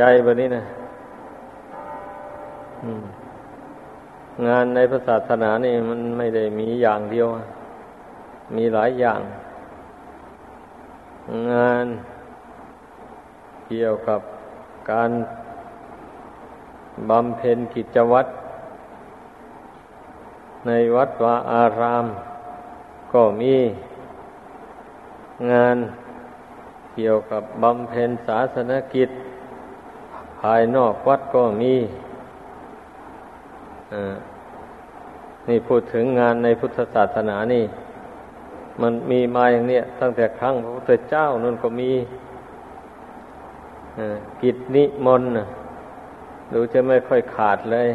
ใจแบบนี้นะงานในพระศาสนานี่มันไม่ได้มีอย่างเดียวมีหลายอย่างงานเกี่ยวกับการบำเพ็ญกิจวัตรในวัดวาอารามก็มีงานเกี่ยวกับบำเพ็ญศาสนกิจภายนอกวัดก็มีนี่พูดถึงงานในพุทธศาสนานี่มันมีมาอย่างเนี้ยตั้งแต่ครั้งพระพุทธเจ้านั่นก็มีกิจนิมนต์ดูจะไม่ค่อยขาดเลย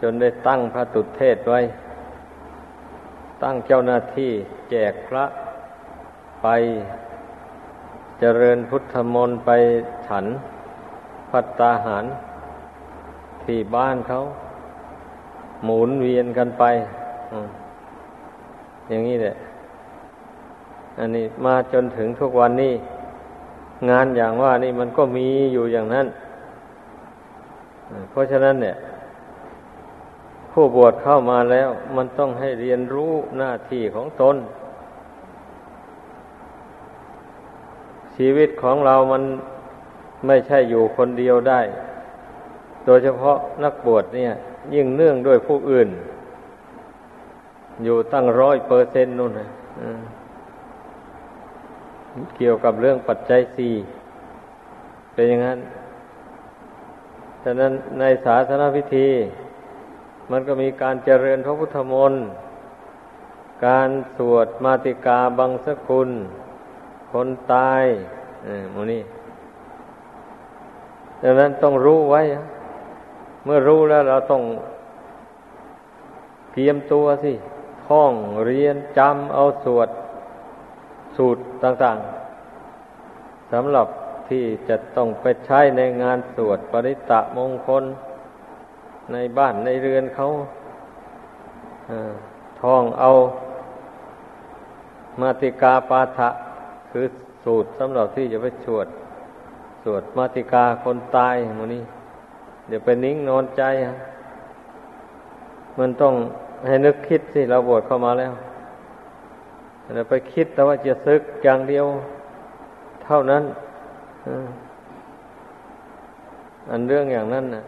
จนได้ตั้งพระตุเทศไว้ตั้งเจ้าหน้าที่แจกพระไปเจริญพุทธมนต์ไปฉันภัตตาหารที่บ้านเขาหมุนเวียนกันไปอย่างนี้แหละอันนี้มาจนถึงทุกวันนี้งานอย่างว่านี่มันก็มีอยู่อย่างนั้นเพราะฉะนั้นเนี่ยผู้บวชเข้ามาแล้วมันต้องให้เรียนรู้หน้าที่ของตนชีวิตของเรามันไม่ใช่อยู่คนเดียวได้โดยเฉพาะนักบวชเนี่ยยิ่งเนื่องด้วยผู้อื่นอยู่ตั้ง 100% นู่นนะเกี่ยวกับเรื่องปัจจัย4เป็นอย่างนั้นฉะนั้นในศาสนพิธีมันก็มีการเจริญพระพุทธมนต์การสวดมาติกาบังสกุลคนตายหมู่นี้ดังนั้นต้องรู้ไว้เมื่อรู้แล้วเราต้องเตรียมตัวสิท่องเรียนจำเอาสวดสูตรต่างๆสำหรับที่จะต้องไปใช้ในงานสวดปริตะมงคลในบ้านในเรือนเขาท่องเอามาติกาปาฐะคือสูตรสำหรับที่จะไปสวดมาติกาคนตายหมู่นี้เดี๋ยวไปนิ่งนอนใจมันต้องให้นึกคิดสิเราบวชเข้ามาแล้วเราไปคิดแต่ว่าจะศึกอย่างเดียวเท่านั้นอันเรื่องอย่างนั้นน่ะ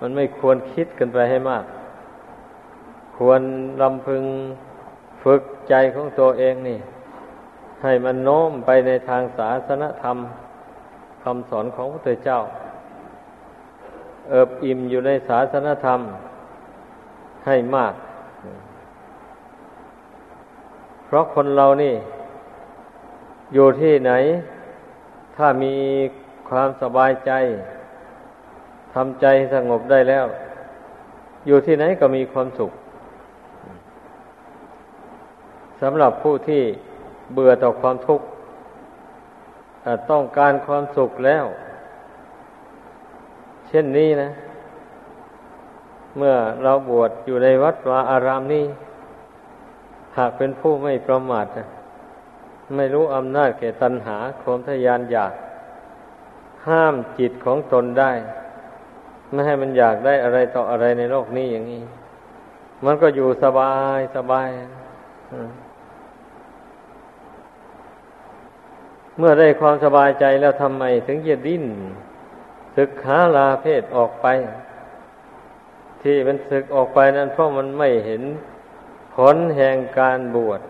มันไม่ควรคิดกันไปให้มากควรรำพึงฝึกใจของตัวเองนี่ให้มันโน้มไปในทางศาสนธรรมคำสอนของพระพุทธเจ้าเอิบอิ่มอยู่ในศาสนธรรมให้มากเพราะคนเรานี่อยู่ที่ไหนถ้ามีความสบายใจทำใจสงบได้แล้วอยู่ที่ไหนก็มีความสุขสำหรับผู้ที่เบื่อต่อความทุกข์ต้องการความสุขแล้วเช่นนี้นะเมื่อเราบวชอยู่ในวัดวาอารามนี้หากเป็นผู้ไม่ประมาทนะไม่รู้อำนาจแก่ตัณหาความทะยานอยากห้ามจิตของตนได้ไม่ให้มันอยากได้อะไรต่ออะไรในโลกนี้อย่างนี้มันก็อยู่สบายสบายเมื่อได้ความสบายใจแล้วทำไมถึงจะดิ้นสึกหาลาเพศออกไปที่มันสึกออกไปนั้นเพราะมันไม่เห็นผลแห่งการบวช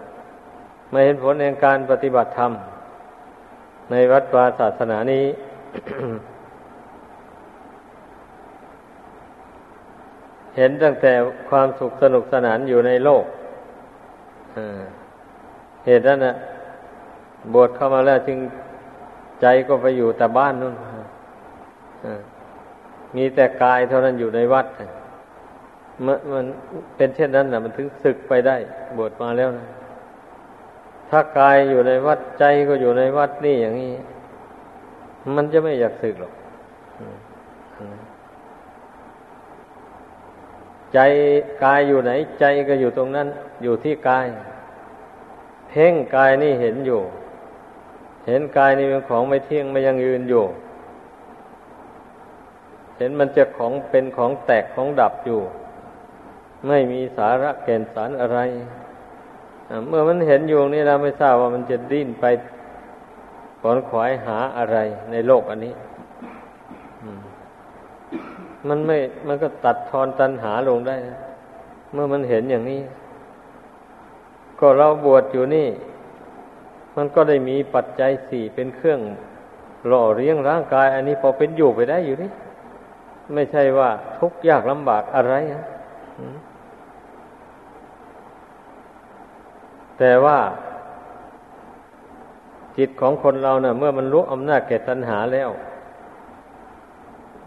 ไม่เห็นผลแห่งการปฏิบัติธรรมในวัดวาศาสนานี้ เห็นตั้งแต่ความสุขสนุกสนานอยู่ในโลกเหตุนั้นนะบวชเข้ามาแล้วจึงใจก็ไปอยู่แต่บ้านนู่นมีแต่กายเท่านั้นอยู่ในวัดมันเป็นเช่นนั้นนะมันถึงสึกไปได้บวชมาแล้วนะถ้ากายอยู่ในวัดใจก็อยู่ในวัดนี่อย่างนี้มันจะไม่อยากสึกหรอกใจกายอยู่ไหนใจก็อยู่ตรงนั้นอยู่ที่กายเพ่งกายนี่เห็นอยู่เห็นกายนี่เป็นของไม่เที่ยงไม่ยั่งยืนอยู่ ห็นมันจะของเป็นของแตกของดับอยู่ไม่มีสาระแก่นสารอะไรเมื่อมันเห็นอยู่นี่เราไม่ทราบว่ามันจะดิ้นไปขวนขวายหาอะไรในโลกอันนี้มันก็ตัดทอนตัณหาลงได้นะเมื่อมันเห็นอย่างนี้ก็เราบวชอยู่นี่มันก็ได้มีปัจจัยสี่เป็นเครื่องหล่อเลี้ยงร่างกายอันนี้พอเป็นอยู่ไปได้อยู่นี่ไม่ใช่ว่าทุกข์ยากลำบากอะไรนะแต่ว่าจิตของคนเราเนี่ยเมื่อมันรู้อำนาจแก่ตัณหาแล้ว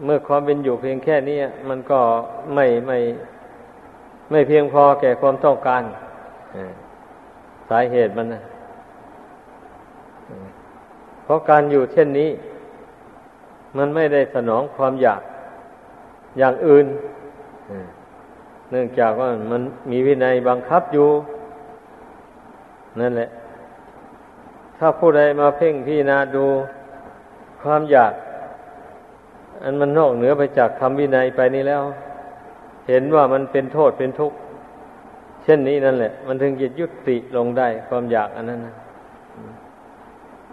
เมื่อความเป็นอยู่เพียงแค่นี้มันก็ไม่เพียงพอแก่ความต้องการสาเหตุมันนะเพราะการอยู่เช่นนี้มันไม่ได้สนองความอยากอย่างอื่นเนื่องจากว่ามันมีวินัยบังคับอยู่นั่นแหละถ้าผู้ใดมาเพ่งพิจารณาดูความอยากอันมันนอกเหนือไปจากธรรมวินัยไปนี้แล้วเห็นว่ามันเป็นโทษเป็นทุกข์เช่นนี้นั่นแหละมันถึงจะยุติลงได้ความอยากอันนั้นนะ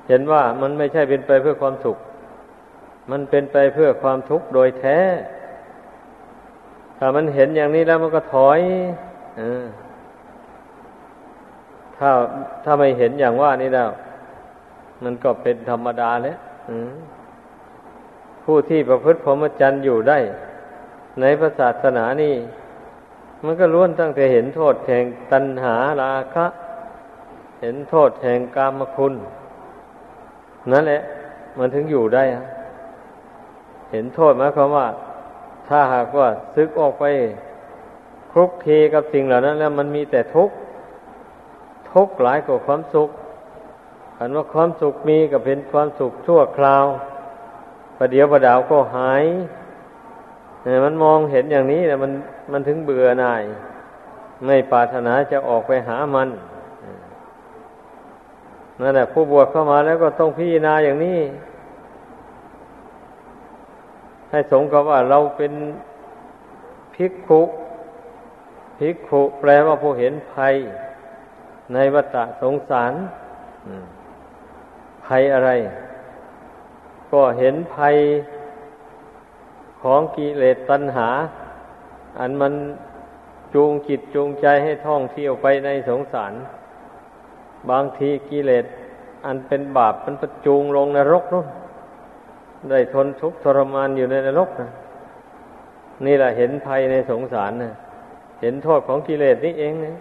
เห็นว่ามันไม่ใช่เป็นไปเพื่อความสุขมันเป็นไปเพื่อความทุกข์โดยแท้ถ้ามันเห็นอย่างนี้แล้วมันก็ถอยถ้าไม่เห็นอย่างว่านี้แล้วมันก็เป็นธรรมดาแล้วผู้ที่ประพฤติพรหมจรรย์อยู่ได้ในพระศาสนานี่มันก็ล้วนตั้งแต่เห็นโทษแห่งตัณหาราคะเห็นโทษแห่งกามคุณนั่นแหละมันถึงอยู่ได้เห็นโทษหมายความว่าถ้าหากว่าสึกออกไปคลุกคลีกับสิ่งเหล่านั้นแล้วมันมีแต่ทุกข์ทุกข์หลายกว่าความสุขอันว่าความสุขมีก็เป็นความสุขชั่วคราวประเดี๋ยวประดาวก็หายมันมองเห็นอย่างนี้นะมันถึงเบื่อหน่ายไม่ปรารถนาจะออกไปหามันนั่นแหละผู้บวชเข้ามาแล้วก็ต้องพิจารณาอย่างนี้ให้สมกับว่าเราเป็นภิกขุแปลว่าผู้เห็นภัยในวัฏสงสารภัยอะไรก็เห็นภัยของกิเลสตัณหาอันมันจูงจิตจูงใจให้ท่องเที่ยวไปในสงสารบางทีกิเลสอันเป็นบาปมันประจูงลงนรกนู่นได้ทนทุกข์ทรมานอยู่ในนรกนะนี่แหละเห็นภัยในสงสารนะเห็นโทษของกิเลสนี่เองนะ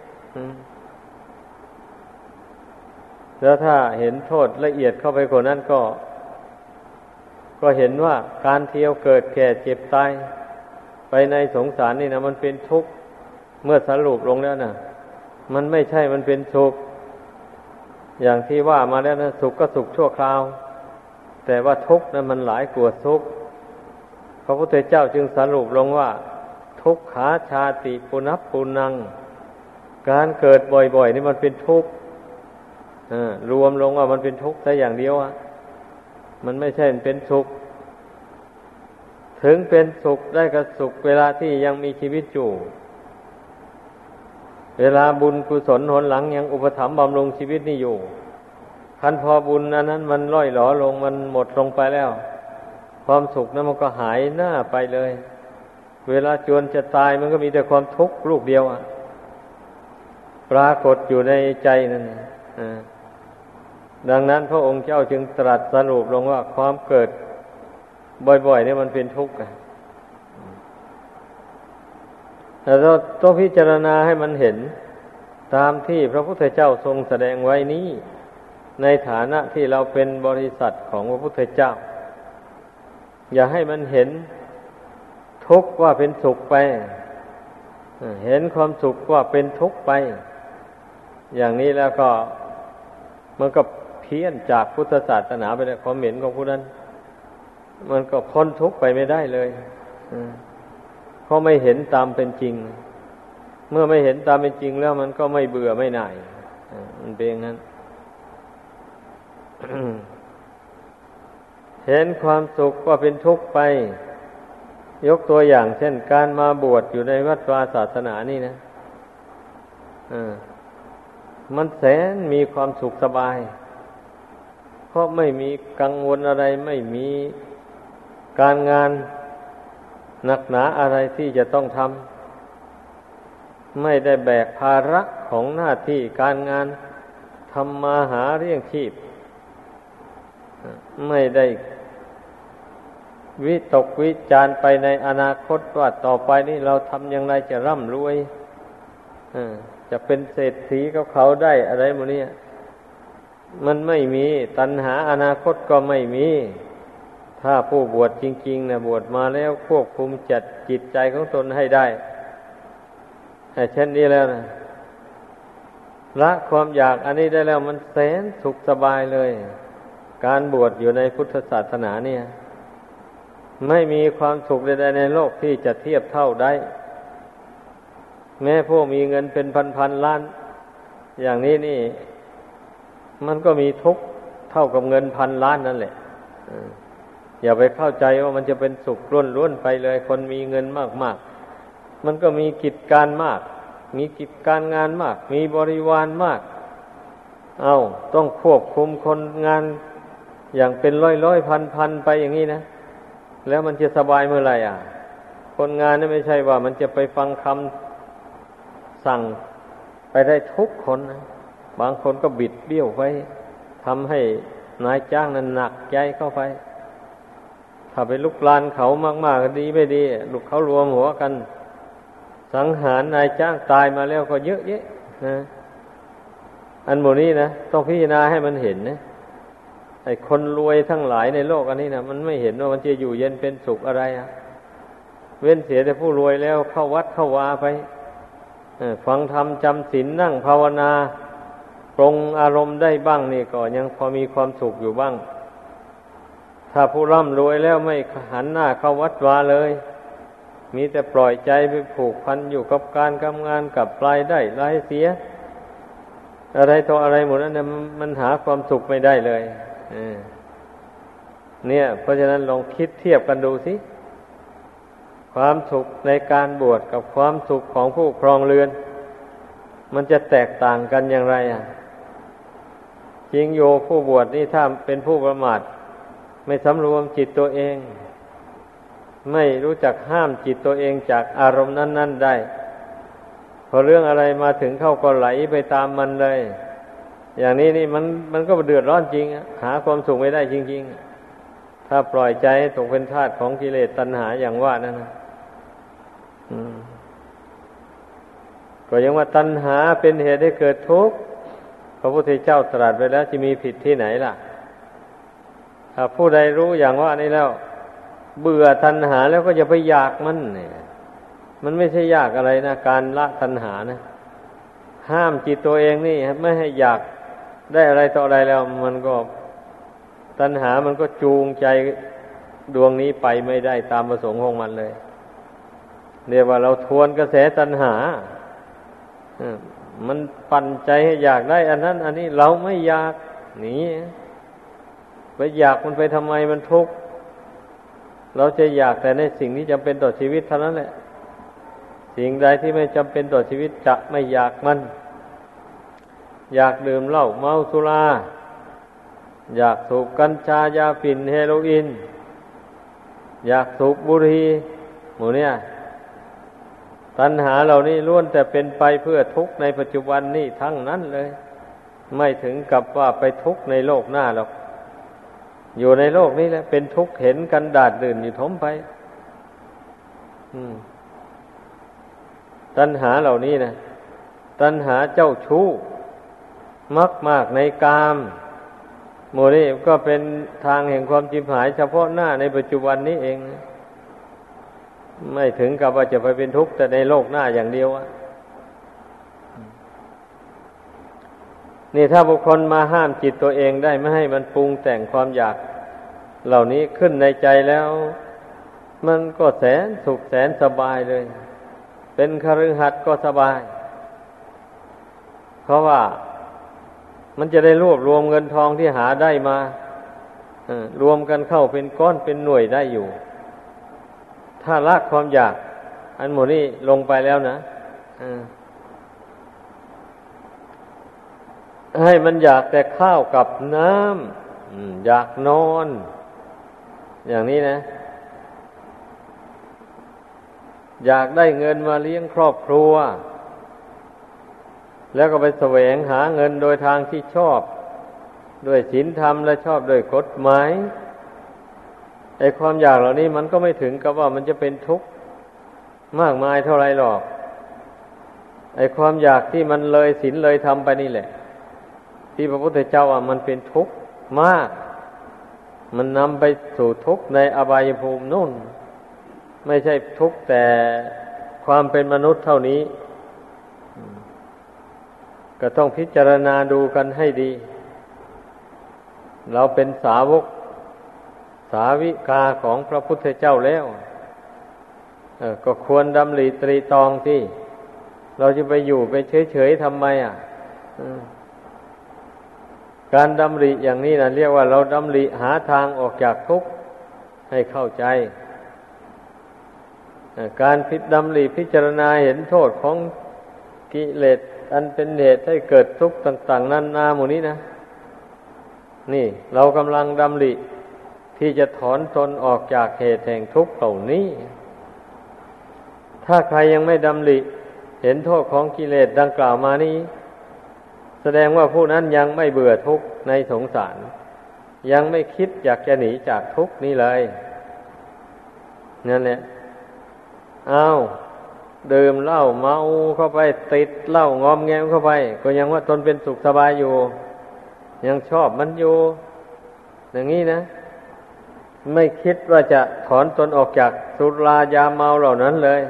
แล้วถ้าเห็นโทษละเอียดเข้าไปกว่านั้นก็เห็นว่าการเที่ยวเกิดแก่เจ็บตายไปในสงสารนี่นะมันเป็นทุกข์เมื่อสรุปลงแล้วนะมันไม่ใช่มันเป็นทุกข์อย่างที่ว่ามาแล้วนะสุขก็สุขชั่วคราวแต่ว่าทุกข์นั้นมันหลายกว่าทุกข์พระพุทธเจ้าจึงสรุปลงว่าทุกขาชาติปุณัปปุนังการเกิดบ่อยๆนี่มันเป็นทุกข์รวมลงว่ามันเป็นทุกข์แต่อย่างเดียวมันไม่ใช่เป็นสุขถึงเป็นสุขได้ก็สุขเวลาที่ยังมีชีวิตอยู่เวลาบุญกุศลหนหลังยังอุปถัมภ์บำรุงชีวิตนี่อยู่คันพอบุญอันนั้นมันล่อยหลอลงมันหมดลงไปแล้วความสุขนั้นมันก็หายหน้าไปเลยเวลาจวนจะตายมันก็มีแต่ความทุกข์ลูกเดียวปรากฏอยู่ในใจนั่นดังนั้นพระองค์เจ้าจึงตรัสสรุปลงว่าความเกิดบ่อยๆนี่มันเป็นทุกข์แต่เราต้องพิจารณาให้มันเห็นตามที่พระพุทธเจ้าทรงแสดงไว้นี้ในฐานะที่เราเป็นบริษัทของพระพุทธเจ้าอย่าให้มันเห็นทุกข์ว่าเป็นสุขไปเห็นความสุขว่าเป็นทุกข์ไปอย่างนี้แล้วก็มันก็เพี้ยนจากพุทธศาสนาไปเลยความเห็นของผู้นั้นมันก็พ้นทุกข์ไปไม่ได้เลยเพราะไม่เห็นตามเป็นจริงเมื่อไม่เห็นตามเป็นจริงแล้วมันก็ไม่เบื่อไม่หน่ายมันเป็นอย่างนั้น เห็นความสุขว่าเป็นทุกข์ไป ยกตัวอย่างเช่นการมาบวชอยู่ในวัดวาศาสนานี่นะมันแสนมีความสุขสบายเพราะไม่มีกังวลอะไรไม่มีการงานหนักหนาอะไรที่จะต้องทำไม่ได้แบกภาระของหน้าที่การงานทำมาหาเลี้ยงชีพไม่ได้วิตกวิจารไปในอนาคตว่าต่อไปนี้เราทำอย่างไรจะร่ำรวยจะเป็นเศรษฐีกับเขาได้อะไรหมดเนี่ยมันไม่มีตัณหาอนาคตก็ไม่มีถ้าผู้บวชจริงๆนะบวชมาแล้วควบคุมจัดจิตใจของตนให้ได้แต่เช่นนี้แล้วนะละความอยากอันนี้ได้แล้วมันแสนสุขสบายเลยการบวชอยู่ในพุทธศาสนาเนี่ยไม่มีความสุขใดๆในโลกที่จะเทียบเท่าได้แม้พวกมีเงินเป็นพันๆล้านอย่างนี้นี่มันก็มีทุกข์เท่ากับเงินพันล้านนั่นแหละอย่าไปเข้าใจว่ามันจะเป็นสุขล้วนๆไปเลยคนมีเงินมากๆมันก็มีกิจการมากมีกิจการงานมากมีบริวารมากเอาต้องควบคุมคนงานอย่างเป็นร้อยๆพันๆไปอย่างนี้นะแล้วมันจะสบายเมื่อไหร่คนงานนี่ไม่ใช่ว่ามันจะไปฟังคำสั่งไปได้ทุกคนนะบางคนก็บิดเบี้ยวไปทำให้นายจ้างนั้นหนักใจเข้าไปถ้าไปลุกลานเขามากๆก็ดีไม่ดีลุกเขารวมหัวกันสังหารนายจ้างตายมาแล้วก็เยอะแยะนะอันหมดนี้นะต้องพิจารณาให้มันเห็นนะไอ้คนรวยทั้งหลายในโลกอันนี้นะมันไม่เห็นว่ามันจะอยู่เย็นเป็นสุขอะไรเว้นเสียแต่ผู้รวยแล้วเข้าวัดเข้าวาไปฟังธรรมจำศีลนั่งภาวนาปรงอารมณ์ได้บ้างนี่ก็ยังพอมีความสุขอยู่บ้างถ้าผู้ร่ำรวยแล้วไม่หันหน้าเข้าวัดวาเลยมีแต่ปล่อยใจไปผูกพันอยู่กับการทำงานกับรายได้รายเสียอะไรต่ออะไรหมดนั้นมันหาความสุขไม่ได้เลยเนี่ยเพราะฉะนั้นลองคิดเทียบกันดูสิความสุขในการบวชกับความสุขของผู้ครองเรือนมันจะแตกต่างกันอย่างไรจริงโยผู้บวชนี่ถ้าเป็นผู้ประมาทไม่สำรวมจิตตัวเองไม่รู้จักห้ามจิตตัวเองจากอารมณ์นั้นๆได้พอเรื่องอะไรมาถึงเข้าก็ไหลไปตามมันเลยอย่างนี้นี่มันก็เดือดร้อนจริงหาความสุขไม่ได้จริงๆถ้าปล่อยใจตกเป็นทาสของกิเลสตัณหาอย่างว่านั่นนะก็ยังว่าตัณหาเป็นเหตุให้เกิดทุกข์พระพุทธเจ้าตรัสไว้แล้วจะมีผิดที่ไหนล่ะถ้าผู้ใดรู้อย่างว่านี้แล้วเบื่อตัณหาแล้วก็อย่าไปอยากมันเนี่ยมันไม่ใช่ยากอะไรนะการละตัณหานะห้ามจิตตัวเองนี่ไม่ให้อยากได้อะไรต่ออะไรแล้วมันก็ตัณหามันก็จูงใจดวงนี้ไปไม่ได้ตามประสงค์ของมันเลยเรียกว่าเราทวนกระแสตัณหามันปั่นใจให้อยากได้อันนั้นอันนี้เราไม่อยากนี่ไปอยากมันไปทำไมมันทุกข์เราจะอยากแต่ในสิ่งที่จำเป็นต่อชีวิตเท่านั้นแหละสิ่งใดที่ไม่จำเป็นต่อชีวิตจะไม่อยากมันอยากดื่มเหล้าเมาสุราอยากสูบกัญชายาฝิ่นเฮโรอีนอยากสูบบุหรี่หมู่เนี่ยตัณหาเหล่านี้ล้วนแต่เป็นไปเพื่อทุกข์ในปัจจุบันนี่ทั้งนั้นเลยไม่ถึงกับว่าไปทุกข์ในโลกหน้าหรอกอยู่ในโลกนี้แหละเป็นทุกข์เห็นกันดาษดื่นอยู่ท้มไปตัณหาเหล่านี้นะตัณหาเจ้าชู้มากๆในกามโมนี่ก็เป็นทางแห่งความชิบหายเฉพาะหน้าในปัจจุบันนี้เองไม่ถึงกับว่าจะไปเป็นทุกข์แต่ในโลกหน้าอย่างเดียวนี่ถ้าบุคคลมาห้ามจิตตัวเองได้ไม่ให้มันปรุงแต่งความอยากเหล่านี้ขึ้นในใจแล้วมันก็แสนสุขแสนสบายเลยเป็นคฤหัสถ์ก็สบายเพราะว่ามันจะได้รวบรวมเงินทองที่หาได้มารวมกันเข้าเป็นก้อนเป็นหน่วยได้อยู่ ถ้าละความอยากอันหมดนี้ลงไปแล้วนะให้มันอยากแต่ข้าวกับน้ำอยากนอนอย่างนี้นะอยากได้เงินมาเลี้ยงครอบครัวแล้วก็ไปแสวงหาเงินโดยทางที่ชอบด้วยศีลธรรมและชอบด้วยกฎหมายไอ้ความอยากเหล่านี้มันก็ไม่ถึงกับว่ามันจะเป็นทุกข์มากมายเท่าไรหรอกไอ้ความอยากที่มันเลยศีลเลยธรรมไปนี่แหละที่พระพุทธเจ้าว่ามันเป็นทุกข์มากมันนำไปสู่ทุกข์ในอบายภูมินู่นไม่ใช่ทุกข์แต่ความเป็นมนุษย์เท่านี้ก็ต้องพิจารณาดูกันให้ดีเราเป็นสาวกสาวิกาของพระพุทธเจ้าแล้วก็ควรดำริตรีตรองที่เราจะไปอยู่ไปเฉยๆทำไมอ่ะการดำริอย่างนี้นะเรียกว่าเราดำริหาทางออกจากทุกข์ให้เข้าใจการพิจดำริพิจารณาเห็นโทษของกิเลสอันเป็นเหตุให้เกิดทุกข์ต่างๆนานาหมู่นี้นะนี่เรากำลังดำริที่จะถอนตนออกจากเหตุแห่งทุกข์เหล่านี้ถ้าใครยังไม่ดำริเห็นโทษของกิเลสดังกล่าวมานี้แสดงว่าผู้นั้นยังไม่เบื่อทุกข์ในสงสารยังไม่คิดอยากจะหนีจากทุกข์นี้เลยนั่นแหละอ้าวดื่มเหล้าเมาเข้าไปติดเหล้างอมแงมเข้าไปก็ยังว่าตนเป็นสุขสบายอยู่ยังชอบมันอยู่อย่างนี้นะไม่คิดว่าจะถอนตนออกจากสุรายาเมาเหล่านั้นเลย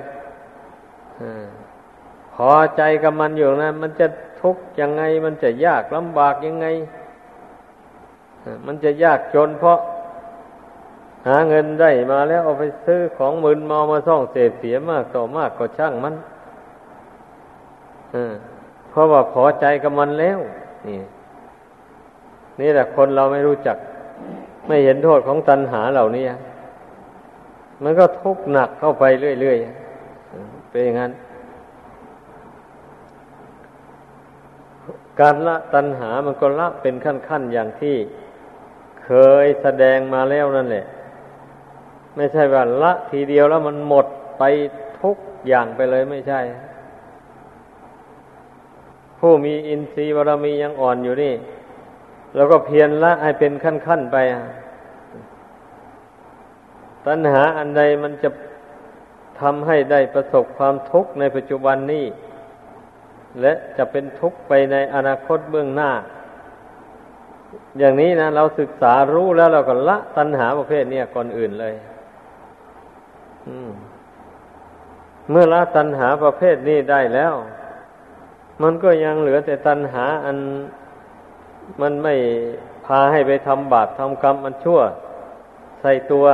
พอใจกับมันอยู่นะมันจะทุกข์ยังไงมันจะยากลำบากยังไงมันจะยากจนเพราะหาเงินได้มาแล้วเอาไปซื้อของมึนเมามาซ่องเสพเสียมากต่อมากก็ช่างมันเพราะว่าพอใจกับมันแล้วนี่แหละคนเราไม่รู้จักไม่เห็นโทษของตัณหาเหล่านี้มันก็ทุกข์หนักเข้าไปเรื่อยๆเป็นอย่างนั้นการละตัณหามันก็ละเป็นขั้นๆอย่างที่เคยแสดงมาแล้วนั่นแหละไม่ใช่ว่าละทีเดียวแล้วมันหมดไปทุกอย่างไปเลยไม่ใช่ผู้มีอินทรีย์บารมียังอ่อนอยู่นี่แล้วก็เพียรละให้เป็นขั้นๆไปตัณหาอันใดมันจะทำให้ได้ประสบความทุกข์ในปัจจุบันนี้และจะเป็นทุกข์ไปในอนาคตเบื้องหน้าอย่างนี้นะเราศึกษารู้แล้วเราก็ละตัณหาประเภทนี้ก่อนอื่นเลยเมื่อละตัณหาประเภทนี้ได้แล้วมันก็ยังเหลือแต่ตัณหาอันมันไม่พาให้ไปทำบาปทำกรรมมันชั่วใส่ตัว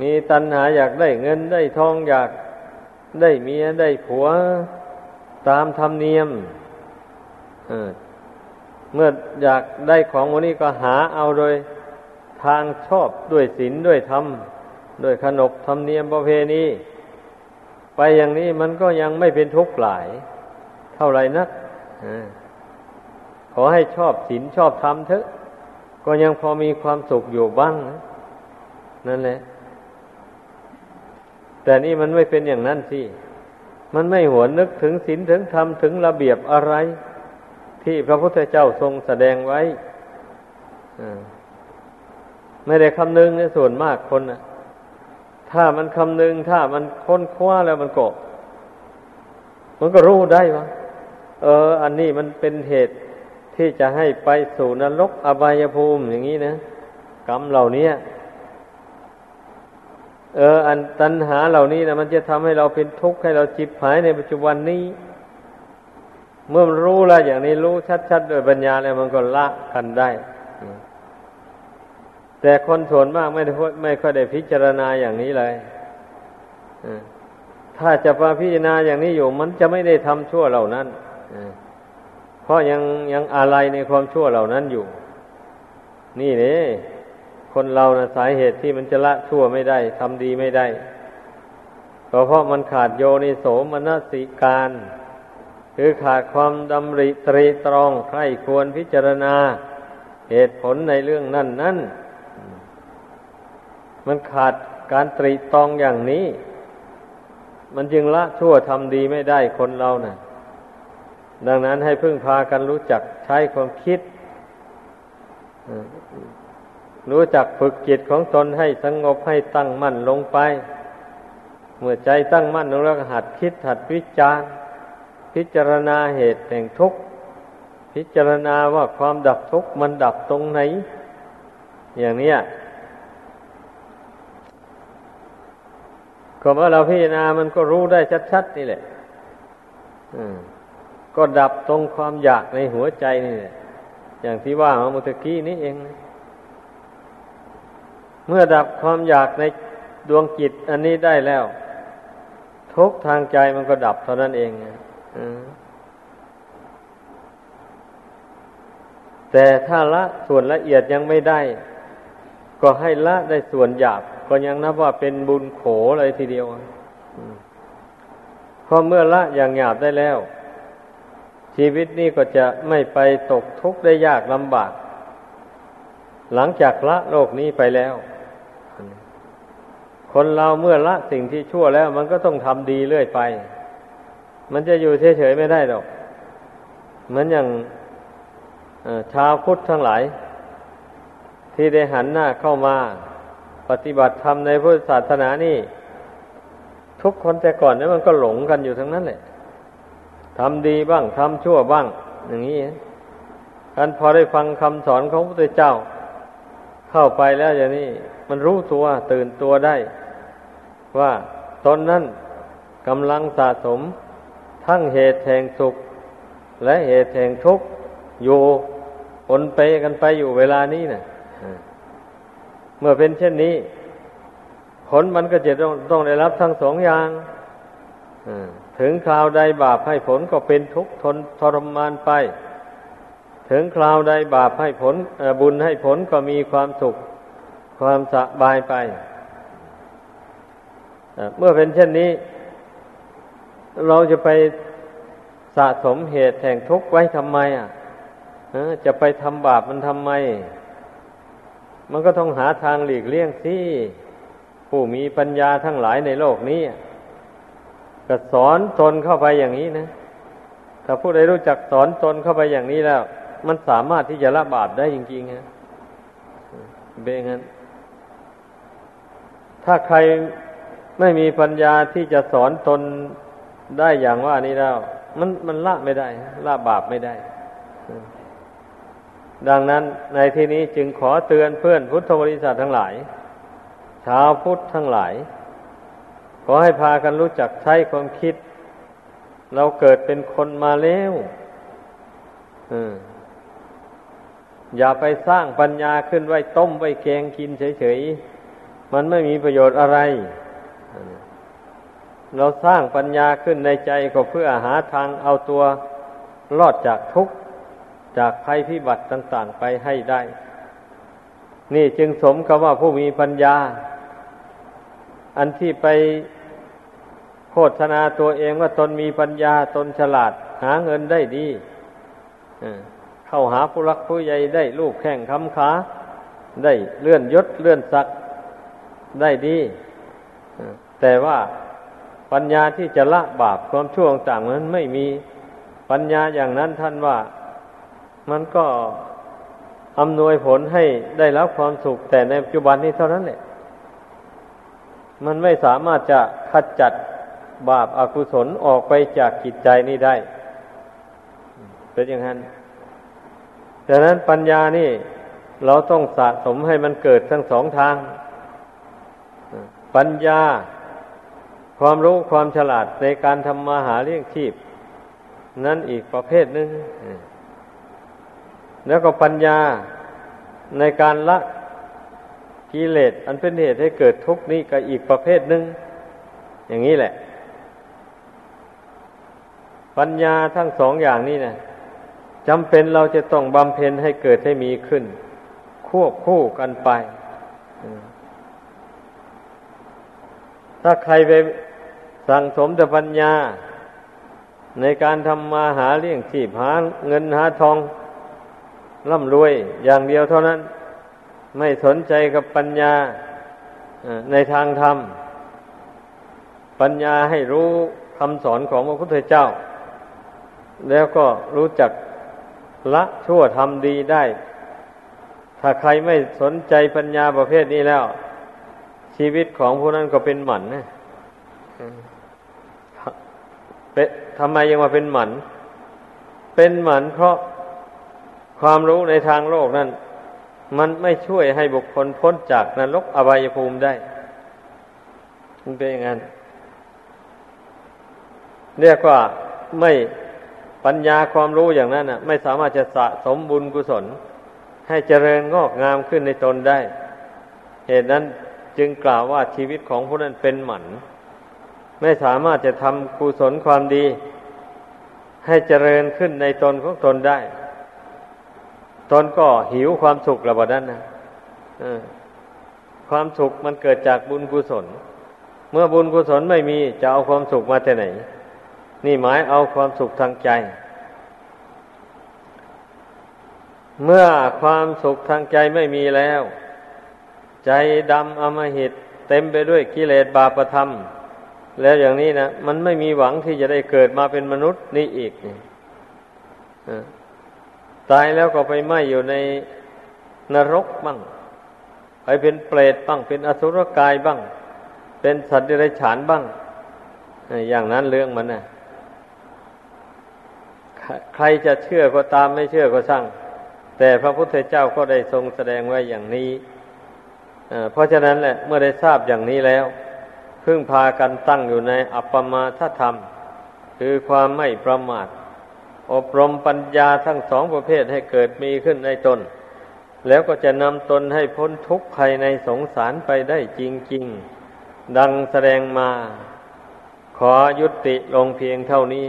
มีตัณหาอยากได้เงินได้ทองอยากได้เมียได้ผัวตามธรรมเนียมเมื่ออยากได้ของพวกนี้ก็หาเอาโดยทางชอบด้วยศีลด้วยธรรมด้วยขนบธรรมเนียมประเพณีไปอย่างนี้มันก็ยังไม่เป็นทุกข์หลายเท่าไรนักขอให้ชอบศีลชอบธรรมเถอะก็ยังพอมีความสุขอยู่บ้างนะนั่นแหละแต่นี่มันไม่เป็นอย่างนั้นสิมันไม่หวนนึกถึงศีลถึงธรรมถึงระเบียบอะไรที่พระพุทธเจ้าทรงแสดงไว้ไม่ได้คำนึงในส่วนมากคนนะถ้ามันคำนึงถ้ามันค้นคว้าแล้วมันก็รู้ได้ว่าอันนี้มันเป็นเหตุที่จะให้ไปสู่นรกอบายภูมิอย่างนี้นะกรรมเหล่านี้อันตัณหาเหล่านี้นะมันจะทำให้เราเป็นทุกข์ให้เราจิบหายในปัจจุบันนี้เมื่อมันรู้แล้วอย่างนี้รู้ชัดๆโดยปัญญาแล้วมันก็ละกันได้แต่คนส่วนมากไม่ค่อยได้พิจารณาอย่างนี้เลยถ้าจะมาพิจารณาอย่างนี้อยู่มันจะไม่ได้ทำชั่วเหล่านั้นเพราะยังอาลัยในความชั่วเหล่านั้นอยู่นี่เลยค คนเรานะสาเหตุที่มันจะละชั่วไม่ได้ทำดีไม่ได้ก็เพราะมันขาดโยนิโสมนสิการคือขาดความดำริตรีตรองใคร่ควรพิจารณาเหตุผลในเรื่องนั้นนั้นมันขาดการตรีตรองอย่างนี้มันจึงละชั่วทำดีไม่ได้คนเราน่ะดังนั้นให้พึ่งพากันรู้จักใช้ความคิดรู้จักฝึกจิตของตนให้สงบให้ตั้งมั่นลงไปเมื่อใจตั้งมั่นลงแล้วก็หัดคิดหัดวิจารณ์พิจารณาเหตุแห่งทุกข์พิจารณาว่าความดับทุกข์มันดับตรงไหนอย่างนี้ก็เมื่อเราพิจารณามันก็รู้ได้ชัดๆนี่แหละก็ดับตรงความอยากในหัวใจนี่แหละอย่างที่ว่ามาเมื่อกี้นี้เองเมื่อดับความอยากในดวงจิตอันนี้ได้แล้วทุกทางใจมันก็ดับเท่านั้นเองแต่ถ้าละส่วนละเอียดยังไม่ได้ก็ให้ละได้ส่วนหยาบก็ยังนับว่าเป็นบุญโขเลยทีเดียวเพราะเมื่อละอย่างหยาบได้แล้วชีวิตนี้ก็จะไม่ไปตกทุกข์ได้ยากลำบากหลังจากละโลกนี้ไปแล้วคนเราเมื่อละสิ่งที่ชั่วแล้วมันก็ต้องทำดีเรื่อยไปมันจะอยู่เฉยๆไม่ได้หรอกเหมือนอย่างชาวพุทธทั้งหลายที่ได้หันหน้าเข้ามาปฏิบัติธรรมในพุทธศาสนานี่ทุกคนแต่ก่อนนั้นมันก็หลงกันอยู่ทั้งนั้นแหละทำดีบ้างทำชั่วบ้างอย่างนี้การพอได้ฟังคำสอนของพระพุทธเจ้าเข้าไปแล้วอย่างนี้มันรู้ตัวตื่นตัวได้ว่าตนนั้นกำลังสะสมทั้งเหตุแห่งสุขและเหตุแห่งทุกข์อยู่ปนเปกันไปอยู่เวลานี้นะเมื่อเป็นเช่นนี้ผลมันก็จะต้องได้รับทั้งสองอย่างถึงคราวใดบาปให้ผลก็เป็นทุกข์ทนทรมานไปถึงคราวใดบาปให้ผลบุญให้ผลก็มีความสุขความสบายไปเมื่อเป็นเช่นนี้เราจะไปสะสมเหตุแห่งทุกข์ไว้ทำไมจะไปทำบาปมันทำไมมันก็ต้องหาทางหลีกเลี่ยงสิผู้มีปัญญาทั้งหลายในโลกนี้ก็สอนตนเข้าไปอย่างนี้นะถ้าผู้ใดรู้จักสอนตนเข้าไปอย่างนี้แล้วมันสามารถที่จะละบาปได้จริงๆนะเป็นอย่างนั้นถ้าใครไม่มีปัญญาที่จะสอนตนได้อย่างว่านี้แล้วมันละไม่ได้ละบาปไม่ได้ดังนั้นในที่นี้จึงขอเตือนเพื่อนพุทธบริษัททั้งหลายชาวพุทธทั้งหลายขอให้พากันรู้จักใช้ความคิดเราเกิดเป็นคนมาแล้วอย่าไปสร้างปัญญาขึ้นไว้ต้มไว้แกงกินเฉยๆมันไม่มีประโยชน์อะไรเราสร้างปัญญาขึ้นในใจก็เพื่อหาทางเอาตัวรอดจากทุกข์จากภัยพิบัติต่างๆไปให้ได้นี่จึงสมกับว่าผู้มีปัญญาอันที่ไปโฆษณาตัวเองว่าตนมีปัญญาตนฉลาดหาเงินได้ดีเข้าหาผู้รักผู้ใหญ่ได้ลูกแข่งคำขาได้เลื่อนยศเลื่อนศักดิ์ได้ดีแต่ว่าปัญญาที่จะละบาปความชั่วต่างนั้นไม่มีปัญญาอย่างนั้นท่านว่ามันก็อำนวยผลให้ได้รับความสุขแต่ในปัจจุบันนี้เท่านั้นแหละมันไม่สามารถจะขจัดบาปอกุศลออกไปจากจิตใจนี้ได้เป็นอย่างนั้นดังนั้นปัญญานี่เราต้องสะสมให้มันเกิดทั้งสองทางปัญญาความรู้ความฉลาดในการทำมาหาเลี้ยงชีพนั้นอีกประเภทหนึ่งแล้วก็ปัญญาในการละกิเลสอันเป็นเหตุให้เกิดทุกข์นี้ก็อีกประเภทหนึ่งอย่างนี้แหละปัญญาทั้งสองอย่างนี้นะจำเป็นเราจะต้องบำเพ็ญให้เกิดให้มีขึ้นควบคู่กันไป ถ้าใครไปสั่งสมแต่ปัญญาในการทำมาหาเลี้ยงชีพหาเงินหาทองร่ำรวยอย่างเดียวเท่านั้นไม่สนใจกับปัญญาในทางธรรมปัญญาให้รู้คำสอนของพระพุทธเจ้าแล้วก็รู้จักละชั่วทำดีได้ถ้าใครไม่สนใจปัญญาประเภทนี้แล้วชีวิตของผู้นั้นก็เป็นหมันนะทำไมยังมาเป็นหมันเป็นหมันเพราะความรู้ในทางโลกนั้นมันไม่ช่วยให้บุคคลพ้นจากนรกอบายภูมิได้มันเป็นอย่างนั้นเรียกว่าไม่ปัญญาความรู้อย่างนั้นน่ะไม่สามารถจะสะสมบุญกุศลให้เจริญงอกงามขึ้นในตนได้เหตุนั้นจึงกล่าวว่าชีวิตของผู้นั้นเป็นหมันไม่สามารถจะทำกุศลความดีให้เจริญขึ้นในตนของตนได้ตนก็หิวความสุขระบาดนั้นนะความสุขมันเกิดจากบุญกุศลเมื่อบุญกุศลไม่มีจะเอาความสุขมาจากไหนนี่หมายเอาความสุขทางใจเมื่อความสุขทางใจไม่มีแล้วใจดำอำมหิตเต็มไปด้วยกิเลสบาปธรรมแล้วอย่างนี้นะมันไม่มีหวังที่จะได้เกิดมาเป็นมนุษย์นี่อีกตายแล้วก็ไปไหม้อยู่ในนรกบ้างไปเป็นเปรตบ้างเป็นอสุรกายบ้างเป็นสัตว์เดรัจฉานบ้างอย่างนั้นเรื่องมันนะใครจะเชื่อก็ตามไม่เชื่อก็ช่างแต่พระพุทธเจ้าก็ได้ทรงแสดงไว้อย่างนี้เพราะฉะนั้นแหละเมื่อได้ทราบอย่างนี้แล้วพึ่งพากันตั้งอยู่ในอัปปมาทธรรมคือความไม่ประมาทอบรมปัญญาทั้งสองประเภทให้เกิดมีขึ้นในตนแล้วก็จะนำตนให้พ้นทุกข์ภายในสงสารไปได้จริงๆดังแสดงมาขอยุติลงเพียงเท่านี้